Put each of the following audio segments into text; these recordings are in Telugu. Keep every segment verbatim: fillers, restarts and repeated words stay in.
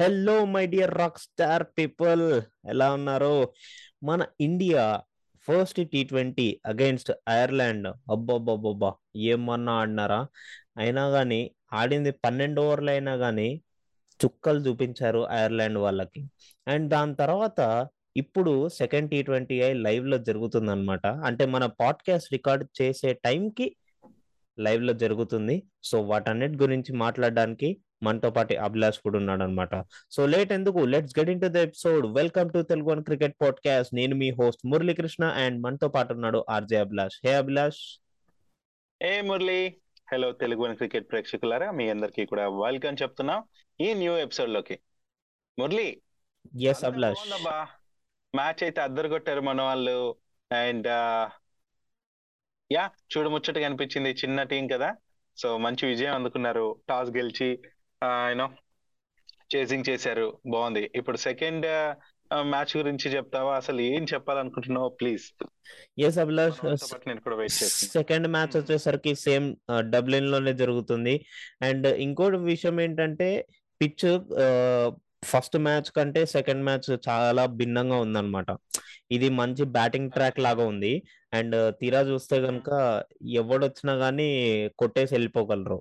Hello my dear rock star people, ఎలా ఉన్నారు? మన India first T twenty against Ireland, అబ్బబ్బబ్బబ్బా ఏమన్నా ఆడినారా? అయినా కానీ ఆడింది పన్నెండు ఓవర్లు అయినా కానీ చుక్కలు చూపించారు ఐర్లాండ్ వాళ్ళకి. అండ్ దాని తర్వాత ఇప్పుడు సెకండ్ టీ ట్వంటీ ఐ లైవ్ లో జరుగుతుంది అనమాట. అంటే మన పాడ్కాస్ట్ రికార్డ్ చేసే టైంకి లైవ్ లో జరుగుతుంది. సో వాటన్నిటి గురించి మాట్లాడడానికి మనతో పాటు అభిలాష్ కూడా ఉన్నాడు అనమాట. సో లేట్ ఎందుకు, let's get into the episode. Welcome to Telugu one cricket podcast. నేను మీ హోస్ట్ మురళీకృష్ణ అండ్ మనతో పాటు ఉన్నాడు RJ Abhilash. Hey Abhilash. Hey Murali. Hello Telugu one cricket ప్రేక్షకులారా, మీ అందరికీ కూడా వెల్కమ్ చెప్తున్నాం ఈ న్యూ ఎపిసోడ్ లోకి. మురళీ, ఎస్ అభిలాష్, మ్యాచ్ అయితే అద్దరుగొట్టారు మన వాళ్ళు. అండ్ యా చూడు ముచ్చటగా అనిపించింది, చిన్న టీం కదా, సో మంచి విజయం అందుకున్నారు, టాస్ గెలిచి యూనో చేసింగ్ చేశారు, బాగుంది. ఇప్పుడు సెకండ్ మ్యాచ్ గురించి చెప్తావా, అసలు ఏం చెప్పాలనుకుంటున్నావు please? Yes Abhilash, second match వచ్చేసరికి సేమ్ డబ్లిన్ లోనే జరుగుతుంది. అండ్ ఇంకోటి విషయం ఏంటంటే పిచ్ ఫస్ట్ మ్యాచ్ కంటే సెకండ్ మ్యాచ్ చాలా భిన్నంగా ఉందన్నమాట. ఇది మంచి బ్యాటింగ్ ట్రాక్ లాగా ఉంది. అండ్ తీరా చూస్తే కనుక ఎవడొచ్చినా గానీ కొట్టేసి వెళ్ళిపోగలరు,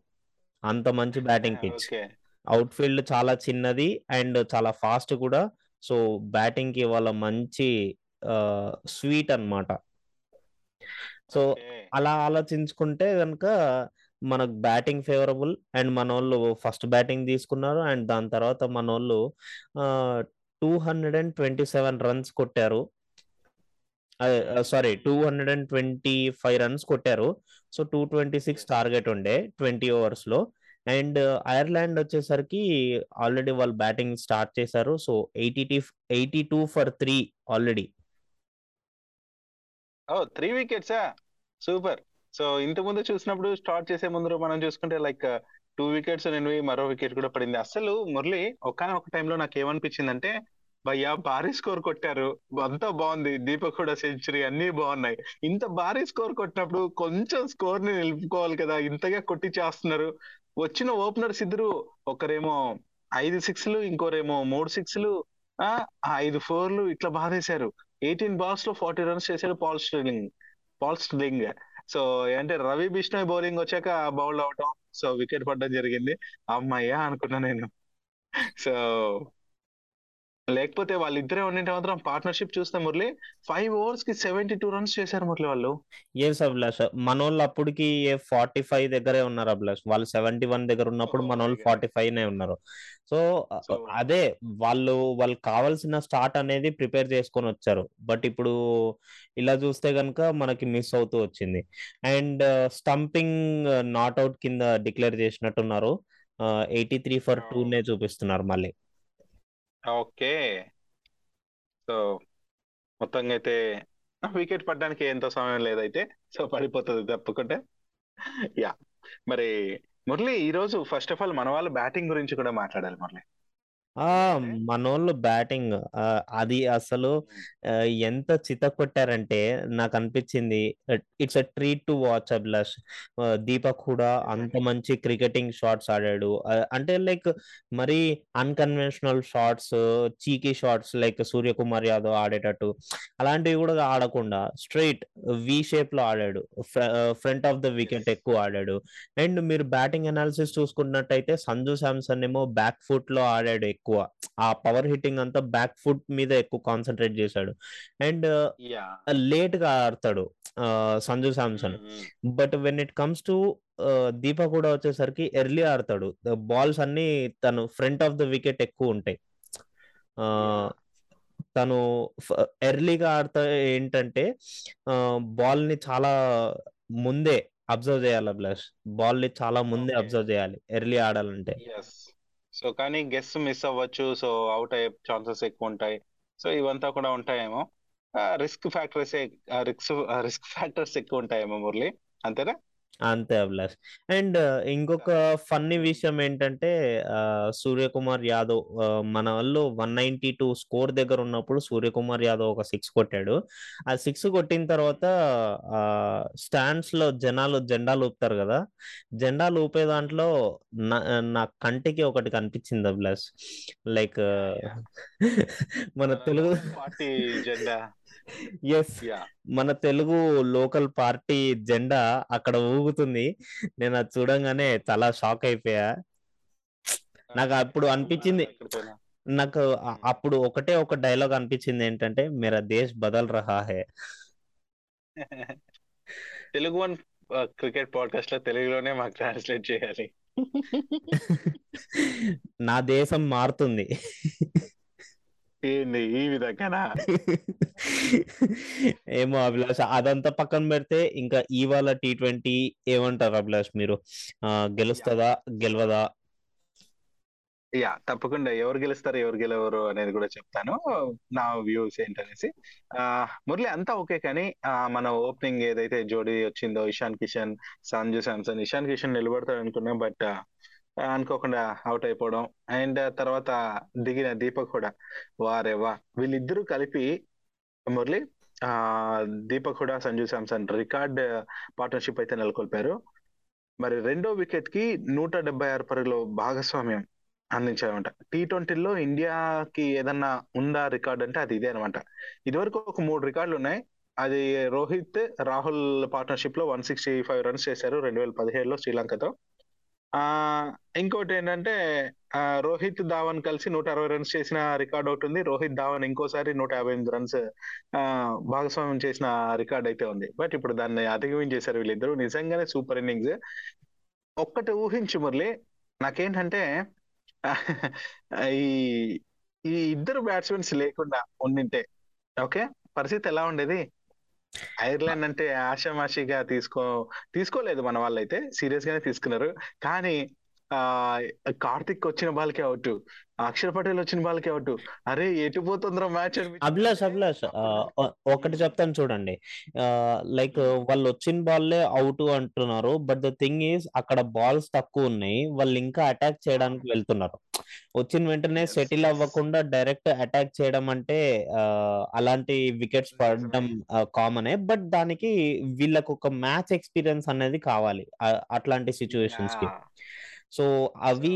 అంత మంచి బ్యాటింగ్ పిచ్. అవుట్ ఫీల్డ్ చాలా చిన్నది అండ్ చాలా ఫాస్ట్ కూడా. సో బ్యాటింగ్ కి వాళ్ళ మంచి స్వీట్ అన్నమాట. సో అలా ఆలోచించుకుంటే కనుక మనకు బ్యాటింగ్ ఫేవరబుల్. అండ్ మన వాళ్ళు ఫస్ట్ బ్యాటింగ్ తీసుకున్నారు. అండ్ దాని తర్వాత మన వాళ్ళు two hundred and twenty seven runs కొట్టారు sorry two hundred and twenty five runs కొట్టారు. So two twenty six target ఉండే ట్వంటీ ఓవర్స్ లో. అండ్ ఐర్లాండ్ వచ్చేసరికి ఆల్రెడీ వాళ్ళు బ్యాటింగ్ స్టార్ట్ చేశారు. So eighty eighty two for three already three wickets super. So ఇంత ముందు చూసినప్పుడు స్టార్ట్ చేసే ముందు మనం చూసుకుంటే లైక్ టూ వికెట్స్ నిన్నవి, మరో వికెట్ కూడా పడింది. అసలు మురళి ఒకానొక టైంలో నాకు ఏమనిపించింది అంటే, భయ్యా భారీ స్కోర్ కొట్టారు, అంతా బాగుంది, దీపక్ హూడా సెంచరీ, అన్ని బాగున్నాయి, ఇంత భారీ స్కోర్ కొట్టినప్పుడు కొంచెం స్కోర్ ని నిలుపుకోవాలి కదా, ఇంతగా కొట్టి చేస్తున్నారు. వచ్చిన ఓపెనర్స్ ఇద్దరు, ఒకరేమో ఐదు సిక్స్లు, ఇంకోరేమో మూడు సిక్స్లు, ఆ ఐదు ఫోర్లు ఇట్లా బాధేశారు. ఎయిటీన్ బాల్స్ లో ఫార్టీ రన్స్ చేశాడు Paul Stirling Paul Stirling so అంటే రవి బిష్ణోయ్ బౌలింగ్ వచ్చాక బౌల్డ్ అవటం, సో వికెట్ పడడం జరిగింది. అమ్మయ్యా అనుకున్నా నేను. సో లేకపోతే వాళ్ళిద్దరే ఉన్నట్టు మాత్రం పార్ట్నర్షిప్ చూస్తాం మురళి. ఫైవ్ ఓవర్స్ కి సెవెంటీ టూ రన్స్ చేశారు మురళి వాళ్ళు. ఎస్ అభిలాష్, మనోళ్ళు అప్పటికి ఫార్టీ ఫైవ్ దగ్గరే ఉన్నారు అభిలాష్. వాళ్ళు సెవెంటీ వన్ దగ్గర ఉన్నప్పుడు మనోళ్ళు ఫార్టీ ఫైవ్ నే ఉన్నారు. సో అదే వాళ్ళు వాళ్ళు కావాల్సిన స్టార్ట్ అనేది ప్రిపేర్ చేసుకొని వచ్చారు. బట్ ఇప్పుడు ఇలా చూస్తే కనుక మనకి మిస్ అవుతూ వచ్చింది. అండ్ స్టంపింగ్ నాట్అవుట్ కింద డిక్లేర్ చేసినట్టున్నారు. ఎయిటీ త్రీ ఫర్ టూ నే చూపిస్తున్నారు మళ్ళీ. ఓకే, సో మొత్తంగా అయితే వికెట్ పడడానికి ఎంతో సమయం లేదైతే, సో పడిపోతుంది తప్పకుండా. యా మరి మురళి, ఈరోజు ఫస్ట్ ఆఫ్ ఆల్ మన వాళ్ళు బ్యాటింగ్ గురించి కూడా మాట్లాడాలి మురళి. మనోళ్ళు బ్యాటింగ్ అది అసలు ఎంత చిత కొట్టారంటే నాకు అనిపించింది, it's a treat to watch Abhilash. Deepak Hooda అంత మంచి క్రికెటింగ్ షాట్స్ ఆడాడు. అంటే లైక్ మరి unconventional shots, cheeky shots like Suryakumar Yadav ఆడేటట్టు అలాంటివి కూడా ఆడకుండా స్ట్రైట్ వి షేప్ లో ఆడాడు. ఫ్రంట్ ఆఫ్ ద వికెట్ ఎక్కువ ఆడాడు. అండ్ మీరు బ్యాటింగ్ అనాలిసిస్ చూసుకున్నట్టయితే సంజు శాంసన్ ఏమో బ్యాక్ ఫుట్ లో ఆడాడు ఎక్కువ. ఆ పవర్ హిట్టింగ్ అంతా బ్యాక్ ఫుట్ మీద ఎక్కువ కాన్సన్ట్రేట్ చేశాడు. అండ్ లేట్ గా ఆడతాడు Sanju Samson. But when it comes to Deepak కూడా వచ్చేసరికి ఎర్లీ ఆడతాడు. బాల్స్ అన్ని తను ఫ్రంట్ ఆఫ్ ద వికెట్ ఎక్కువ ఉంటాయి. తను ఎర్లీగా ఆడతా ఏంటంటే బాల్ ని చాలా ముందే అబ్జర్వ్ చేయాలి ప్లస్ బాల్ ని చాలా ముందే అబ్జర్వ్ చేయాలి ఎర్లీ ఆడాలంటే. సో కానీ గెస్ మిస్ అవ్వచ్చు, సో అవుట్ అయ్యే ఛాన్సెస్ ఎక్కువ ఉంటాయి. సో ఇవంతా కూడా ఉంటాయేమో, risk factors risk risk factors ఎక్కువ ఉంటాయేమో మురళి, అంతేనా? అంతే అభిలాష్. అండ్ ఇంకొక ఫన్నీ విషయం ఏంటంటే సూర్యకుమార్ యాదవ్ మన వాళ్ళు వన్ నైన్టీ టూ స్కోర్ దగ్గర ఉన్నప్పుడు సూర్యకుమార్ యాదవ్ ఒక సిక్స్ కొట్టాడు. ఆ సిక్స్ కొట్టిన తర్వాత స్టాండ్స్ లో జనాలు జెండాలు ఊపుతారు కదా, జెండాలు ఊపే దాంట్లో నా కంటికి ఒకటి కనిపించింది అభిలాష్, లైక్ మన తెలుగు పార్టీ జెండా, ఎస్ మన తెలుగు లోకల్ పార్టీ జెండా అక్కడ ఊగుతుంది. నేను అది చూడంగానే చాలా షాక్ అయిపోయా. నాకు అప్పుడు అనిపించింది, నాకు అప్పుడు ఒకటే ఒక డైలాగ్ అనిపించింది ఏంటంటే మేరా దేశ్ బదల్ రహా హే. తెలుగు వన్ క్రికెట్ పాడ్కాస్ట్ లో తెలుగులోనే మాకు ట్రాన్స్లేట్ చేయాలి, నా దేశం మారుతుంది. ఈ విధంగా ఏమో అభిలాష్, అదంతా పక్కన పెడితే ఇంకా ఇవాళ టీ ట్వంటీ ఏమంటారు అభిలాష్ మీరు, గెలుస్తుందా గెలవదా? యా తప్పకుండా, ఎవరు గెలుస్తారు ఎవరు గెలవరు అనేది కూడా చెప్తాను, నా వ్యూస్ ఏంటనేసి. ఆ మురళి అంతా ఓకే, కానీ ఆ మన ఓపెనింగ్ ఏదైతే జోడీ వచ్చిందో ఇషాన్ కిషన్ సంజు శాంసన్, ఇషాన్ కిషన్ నిలబడతాడు అనుకున్నా బట్ అనుకోకుండా అవుట్ అయిపోవడం, అండ్ తర్వాత దిగిన దీపక్ హూడా, వారేవా వీళ్ళిద్దరూ కలిపి మురళి ఆ దీపక్ హూడా సంజు శాంసన్ రికార్డ్ పార్ట్నర్షిప్ అయితే నెలకొల్పారు. మరి రెండో వికెట్ కి నూట డెబ్బై ఆరు పరుగులో భాగస్వామ్యం అందించారనమాట. టీ ట్వంటీలో ఇండియాకి ఏదన్నా ఉందా రికార్డ్ అంటే అది ఇదే అనమాట. ఇదివరకు ఒక మూడు రికార్డులు ఉన్నాయి, అది రోహిత్ రాహుల్ పార్ట్నర్షిప్ లో వన్ సిక్స్టీ ఫైవ్ రన్స్ చేశారు రెండు వేల పదిహేడులో శ్రీలంకతో. ఆ ఇంకోటి ఏంటంటే రోహిత్ ధావన్ కలిసి నూట అరవై రన్స్ చేసిన రికార్డ్ ఒకటి ఉంది, రోహిత్ ధావన్ ఇంకోసారి నూట యాభై ఎనిమిది రన్స్ ఆ భాగస్వామ్యం చేసిన రికార్డ్ అయితే ఉంది. బట్ ఇప్పుడు దాన్ని అధిగమించేశారు వీళ్ళిద్దరు, నిజంగానే సూపర్ ఇన్నింగ్స్. ఒక్కటి ఊహించు మురళి, నాకేంటంటే ఈ ఈ ఇద్దరు బ్యాట్స్మెన్స్ లేకుండా ఉండింటే ఓకే పరిస్థితి ఎలా ఉండేది? ఐర్లాండ్ అంటే ఆషామాషిగా తీసుకో తీసుకోలేదు మన వాళ్ళు, అయితే సీరియస్ గానే తీసుకున్నారు. కానీ ఆ కార్తిక్ వచ్చిన బాల్కే అవుట్, అక్షర్ పటేల్ వచ్చిన బాల్కే అవుట్, అరే ఎటు పోతుందో మ్యాచ్ అని. అభిలాష్ అభిలాష్ ఒకటి చెప్తాను చూడండి, లైక్ వాళ్ళు వచ్చిన బాల్లే అవుట్ అంటున్నారు, బట్ ద థింగ్ ఈస్ అక్కడ బాల్స్ తక్కువ ఉన్నాయి, వాళ్ళు ఇంకా అటాక్ చేయడానికి వెళ్తున్నారు. వచ్చిన వెంటనే సెటిల్ అవ్వకుండా డైరెక్ట్ అటాక్ చేయడం అంటే అలాంటి వికెట్స్ పడడం కామనే, బట్ దానికి వీళ్ళకు ఒక మ్యాచ్ ఎక్స్పీరియన్స్ అనేది కావాలి అట్లాంటి సిచ్యువేషన్స్ కి. సో అవి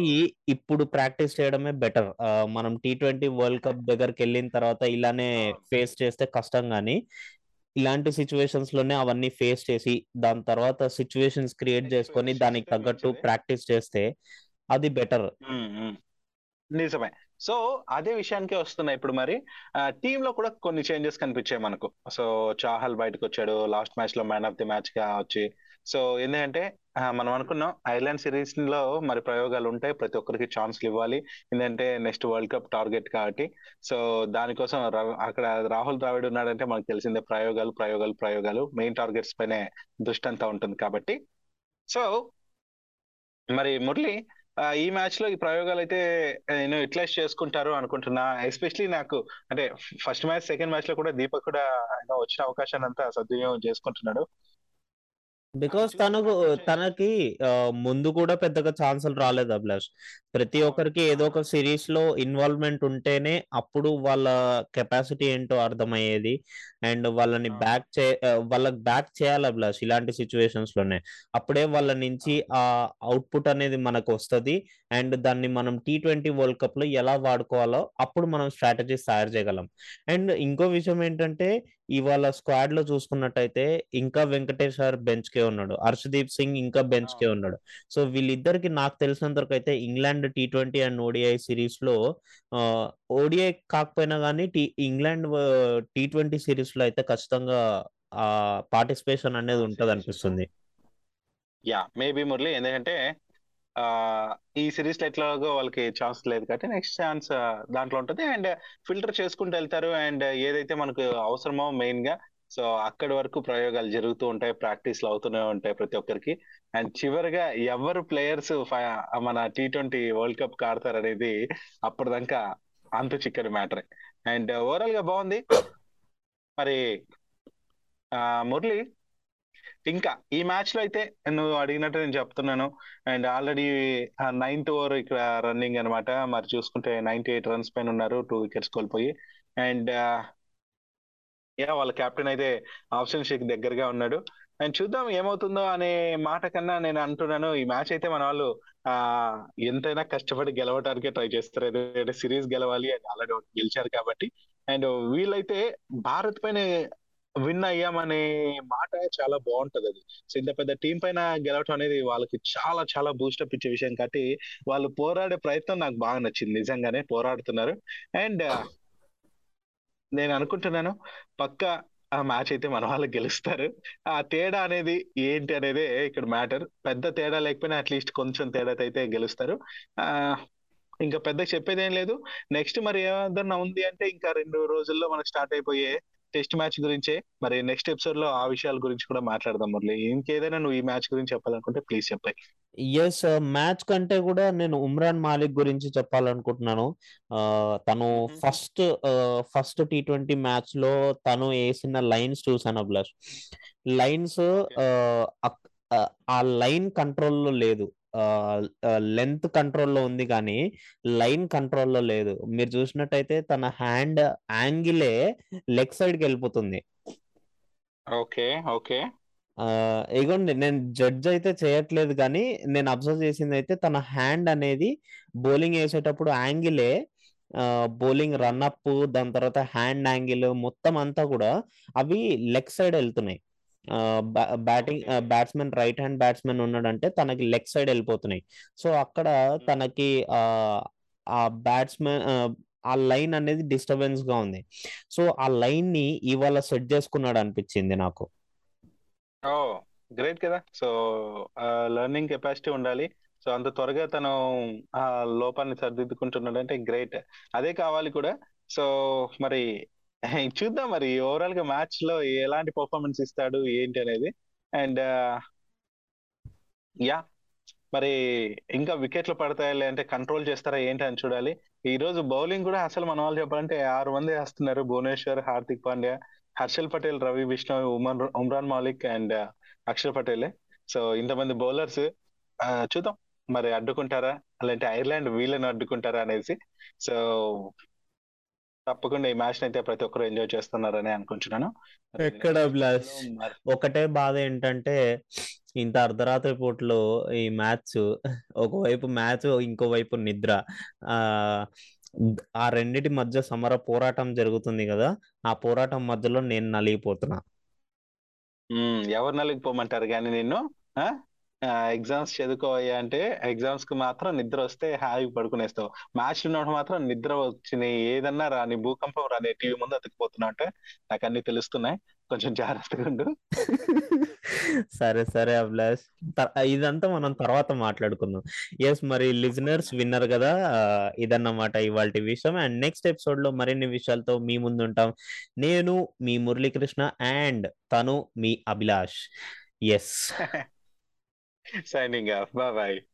ఇప్పుడు ప్రాక్టీస్ చేయడమే బెటర్. మనం టీ ట్వంటీ వరల్డ్ కప్ దగ్గరికి వెళ్ళిన తర్వాత ఇలానే ఫేస్ చేస్తే కష్టం, కానీ ఇలాంటి సిచ్యువేషన్స్ లోనే అవన్నీ ఫేస్ చేసి దాని తర్వాత సిచ్యువేషన్స్ క్రియేట్ చేసుకొని దానికి తగ్గట్టు ప్రాక్టీస్ చేస్తే అది బెటర్. నిజమే. సో అదే విషయానికే వస్తున్నాయి ఇప్పుడు. మరి టీమ్ లో కూడా కొన్ని చేంజెస్ కనిపించాయి మనకు. సో చాహల్ బయటకు వచ్చాడు లాస్ట్ మ్యాచ్ లో, మ్యాన్ ఆఫ్ ది మ్యాచ్ గా వచ్చి. సో ఎందుకంటే మనం అనుకున్నాం ఐర్లాండ్ సిరీస్ లో మరి ప్రయోగాలు ఉంటాయి, ప్రతి ఒక్కరికి ఛాన్స్లు ఇవ్వాలి, ఎందుకంటే నెక్స్ట్ వరల్డ్ కప్ టార్గెట్ కాబట్టి. సో దానికోసం అక్కడ రాహుల్ ద్రావిడ్ ఉన్నాడంటే మనకు తెలిసిందే, ప్రయోగాలు ప్రయోగాలు ప్రయోగాలు మెయిన్ టార్గెట్స్ పైనే దృష్టి అంతా ఉంటుంది కాబట్టి. సో మరి మురళి ఈ మ్యాచ్ లో ఈ ప్రయోగాలు అయితే నేను ఎట్లా చేసుకుంటారు అనుకుంటున్నా. ఎస్పెషలీ నాకు అంటే ఫస్ట్ మ్యాచ్ సెకండ్ మ్యాచ్ లో కూడా దీపక్ కూడా వచ్చిన అవకాశాన్ని అంతా సద్వినియోగం చేసుకుంటున్నాడు, బికాస్ తనకు తనకి ముందు కూడా పెద్దగా ఛాన్సులు రాలేదు అభిలాష్. ప్రతి ఒక్కరికి ఏదో ఒక సిరీస్ లో ఇన్వాల్వ్మెంట్ ఉంటేనే అప్పుడు వాళ్ళ కెపాసిటీ ఏంటో అర్థమయ్యేది, అండ్ వాళ్ళని బ్యాక్ చే వాళ్ళకి బ్యాక్ చేయాలి అభిలాష్ ఇలాంటి సిచ్యువేషన్స్ లోనే. అప్పుడే వాళ్ళ నుంచి ఆ అవుట్పుట్ అనేది మనకు వస్తుంది, అండ్ దాన్ని మనం టీ ట్వంటీ వరల్డ్ కప్ లో ఎలా వాడుకోవాలో అప్పుడు మనం స్ట్రాటజీస్ తయారు చేయగలం. అండ్ ఇంకో విషయం ఏంటంటే ఇవాళ స్క్వాడ్ లో చూసుకున్నట్టయితే ఇంకా వెంకటేష్ ఇయర్ బెంచ్ కే ఉన్నాడు, హర్షదీప్ సింగ్ ఇంకా బెంచ్ కే ఉన్నాడు. సో వీళ్ళిద్దరికి నాకు తెలిసినంతవరకు అయితే England T twenty and ODI series లో, ఓడిఐ కాకపోయినా కానీ T England T twenty series లో అయితే ఖచ్చితంగా ఆ పార్టిసిపేషన్ అనేది ఉంటది అనిపిస్తుంది. యా మేబీ మురళి, ఎందుకంటే ఈ సిరీస్ లో ఎట్లాగో వాళ్ళకి ఛాన్స్ లేదు కాబట్టి నెక్స్ట్ ఛాన్స్ దాంట్లో ఉంటుంది, అండ్ ఫిల్టర్ చేసుకుంటూ వెళ్తారు, అండ్ ఏదైతే మనకు అవసరమో మెయిన్ గా. సో అక్కడి వరకు ప్రయోగాలు జరుగుతూ ఉంటాయి, ప్రాక్టీస్లు అవుతూనే ఉంటాయి ప్రతి ఒక్కరికి, అండ్ చివరిగా ఎవరు ప్లేయర్స్ మన టీ ట్వంటీ వరల్డ్ కప్ ఆడతారు అనేది అప్పటిదాకా అంత చిక్కని మ్యాటర్. అండ్ ఓవరాల్ గా బాగుంది. మరి మురళి ఇంకా ఈ మ్యాచ్ లో అయితే నువ్వు అడిగినట్టు నేను చెప్తున్నాను. అండ్ ఆల్రెడీ నైన్త్ ఓవర్ ఇక్కడ రన్నింగ్ అనమాట. మరి చూసుకుంటే నైన్టీ ఎయిట్ రన్స్ పైన ఉన్నారు, టూ వికెట్స్ కోల్పోయి. అండ్ యా వాళ్ళ కెప్టెన్ అయితే ఆప్షన్ షేక్ దగ్గరగా ఉన్నాడు. అండ్ చూద్దాం ఏమవుతుందో అనే మాట కన్నా నేను అంటున్నాను ఈ మ్యాచ్ అయితే మన వాళ్ళు ఆ ఎంతైనా కష్టపడి గెలవటానికే ట్రై చేస్తారు. ఎందుకంటే సిరీస్ గెలవాలి, అండ్ ఆల్రెడీ గెలిచారు కాబట్టి. అండ్ వీళ్ళైతే భారత్ పైన విన్ అయ్యామనే మాట చాలా బాగుంటది. అది సో ఇంత పెద్ద టీం పైన గెలవటం అనేది వాళ్ళకి చాలా చాలా బూస్టప్ ఇచ్చే విషయం. కాబట్టి వాళ్ళు పోరాడే ప్రయత్నం నాకు బాగా నచ్చింది, నిజంగానే పోరాడుతున్నారు. అండ్ నేను అనుకుంటున్నాను పక్క ఆ మ్యాచ్ అయితే మన వాళ్ళు గెలుస్తారు. ఆ తేడా అనేది ఏంటి అనేది ఇక్కడ మ్యాటర్. పెద్ద తేడా లేకపోయినా అట్లీస్ట్ కొంచెం తేడా అయితే గెలుస్తారు. ఆ ఇంకా పెద్ద చెప్పేది ఏం లేదు. నెక్స్ట్ మరి ఏదన్నా ఉంది అంటే ఇంకా రెండు రోజుల్లో మనకు స్టార్ట్ అయిపోయే టెస్ట్ మ్యాచ్ గురించే మరి నెక్స్ట్ ఎపిసోడ్ లో ఆ విషయాల గురించి కూడా మాట్లాడదాం. మురళి, ఇంకేదైనా నువ్వు ఈ మ్యాచ్ గురించి చెప్పాలనుకుంటే ప్లీజ్ చెప్పాయి. ఎస్, మ్యాచ్ కంటే కూడా నేను ఉమ్రాన్ మాలిక్ గురించి చెప్పాలనుకుంటున్నాను. తను first first T twenty match లో తను వేసిన లైన్స్ చూసాను. అభిలాష్ లైన్స్ ఆ లైన్ కంట్రోల్లో లేదు, లెంత్ కంట్రోల్లో ఉంది కానీ లైన్ కంట్రోల్లో లేదు. మీరు చూసినట్టయితే తన హ్యాండ్ యాంగిలే లెగ్ సైడ్కి వెళ్ళిపోతుంది. ఓకే ఓకే ఇగోండి, నేను జడ్జ్ అయితే చేయట్లేదు కానీ నేను అబ్జర్వ్ చేసింది అయితే తన హ్యాండ్ అనేది బౌలింగ్ వేసేటప్పుడు యాంగిలే, బౌలింగ్ రన్అప్ దాని తర్వాత హ్యాండ్ యాంగిల్ మొత్తం అంతా కూడా అవి లెగ్ సైడ్ వెళ్తున్నాయి. Batting batsmen right hand batsmen ఉన్నాడంటే తనకి లెగ్ సైడ్ వెళ్ళిపోతున్నాయి. సో అక్కడ తనకి ఆ బ్యాట్స్మెన్ ఆ లైన్ అనేది డిస్టర్బెన్స్ గా ఉంది. సో ఆ లైన్ ని ఇవాళ సెట్ చేసుకున్నాడు అనిపించింది నాకు. ఓ గ్రేట్ కదా. సో లెర్నింగ్ కెపాసిటీ ఉండాలి. సో అంత త్వరగా తను ఆ లోపాన్ని సరిదిద్దుకుంటున్నాడు అంటే గ్రేట్, అదే కావాలి కూడా. సో మరి చూద్దాం మరి ఓవరాల్ గా మ్యాచ్ లో ఎలాంటి పర్ఫార్మెన్స్ ఇస్తాడు ఏంటి అనేది. అండ్ యా మరి ఇంకా వికెట్లు పడతాయా లేదంటే కంట్రోల్ చేస్తారా ఏంటి అని చూడాలి. ఈ రోజు బౌలింగ్ కూడా అసలు మన వాళ్ళు చెప్పాలంటే ఆరు మంది వేస్తున్నారు. భువనేశ్వర్, హార్దిక్ పాండ్యా, హర్షల్ పటేల్, రవి బిష్ణోయ్, ఉమర్ ఉమ్రాన్ మాలిక్ అండ్ అక్షర్ పటేలే. సో ఇంతమంది బౌలర్స్ చూద్దాం మరి అడ్డుకుంటారా లేదంటే ఐర్లాండ్ వీళ్ళని అడ్డుకుంటారా అనేసి. సో తప్పకుండా ఈ మ్యాచ్ అయితే ప్రతి ఒక్కరు ఎంజాయ్ చేస్తున్నారని అనుకుంటున్నాను. ఎక్కడ ప్లస్ ఒకటే బాధ ఏంటంటే ఇంత అర్ధరాత్రి పూటలో ఈ మ్యాచ్, ఒకవైపు మ్యాచ్ ఇంకోవైపు నిద్ర, ఆ ఆ రెండిటి మధ్య సమర పోరాటం జరుగుతుంది కదా. ఆ పోరాటం మధ్యలో నేను నలిగిపోతున్నా. ఎవరు నలిగిపోమంటారు కానీ నిన్ను ఎగ్జామ్స్ చదువుకోవయ్యా అంటే ఎగ్జామ్స్ కి మాత్రం నిద్ర వస్తే హాయి పడుకునేస్తావు, మ్యాచ్ ఉన్నప్పుడు మాత్రం నిద్ర వచ్చిన ఏదన్నా రాని భూకంపం రాని టీవీ ముందు అతుక్కుపోతున్నా అంటే నాకు అన్ని తెలుస్తున్నాయి. కొంచెం జాగ్రత్తగా ఉండు. సరే సరే అభిలాష్, ఇదంతా మనం తర్వాత మాట్లాడుకుందాం. ఎస్, మరి లిజనర్స్ విన్నర్ కదా, ఇదన్నమాట ఇవాళ విషయం. అండ్ నెక్స్ట్ ఎపిసోడ్ లో మరిన్ని విషయాలతో మీ ముందు ఉంటాం. నేను మీ మురళీకృష్ణ అండ్ తను మీ Abhilash. Yes. Signing off. Bye-bye.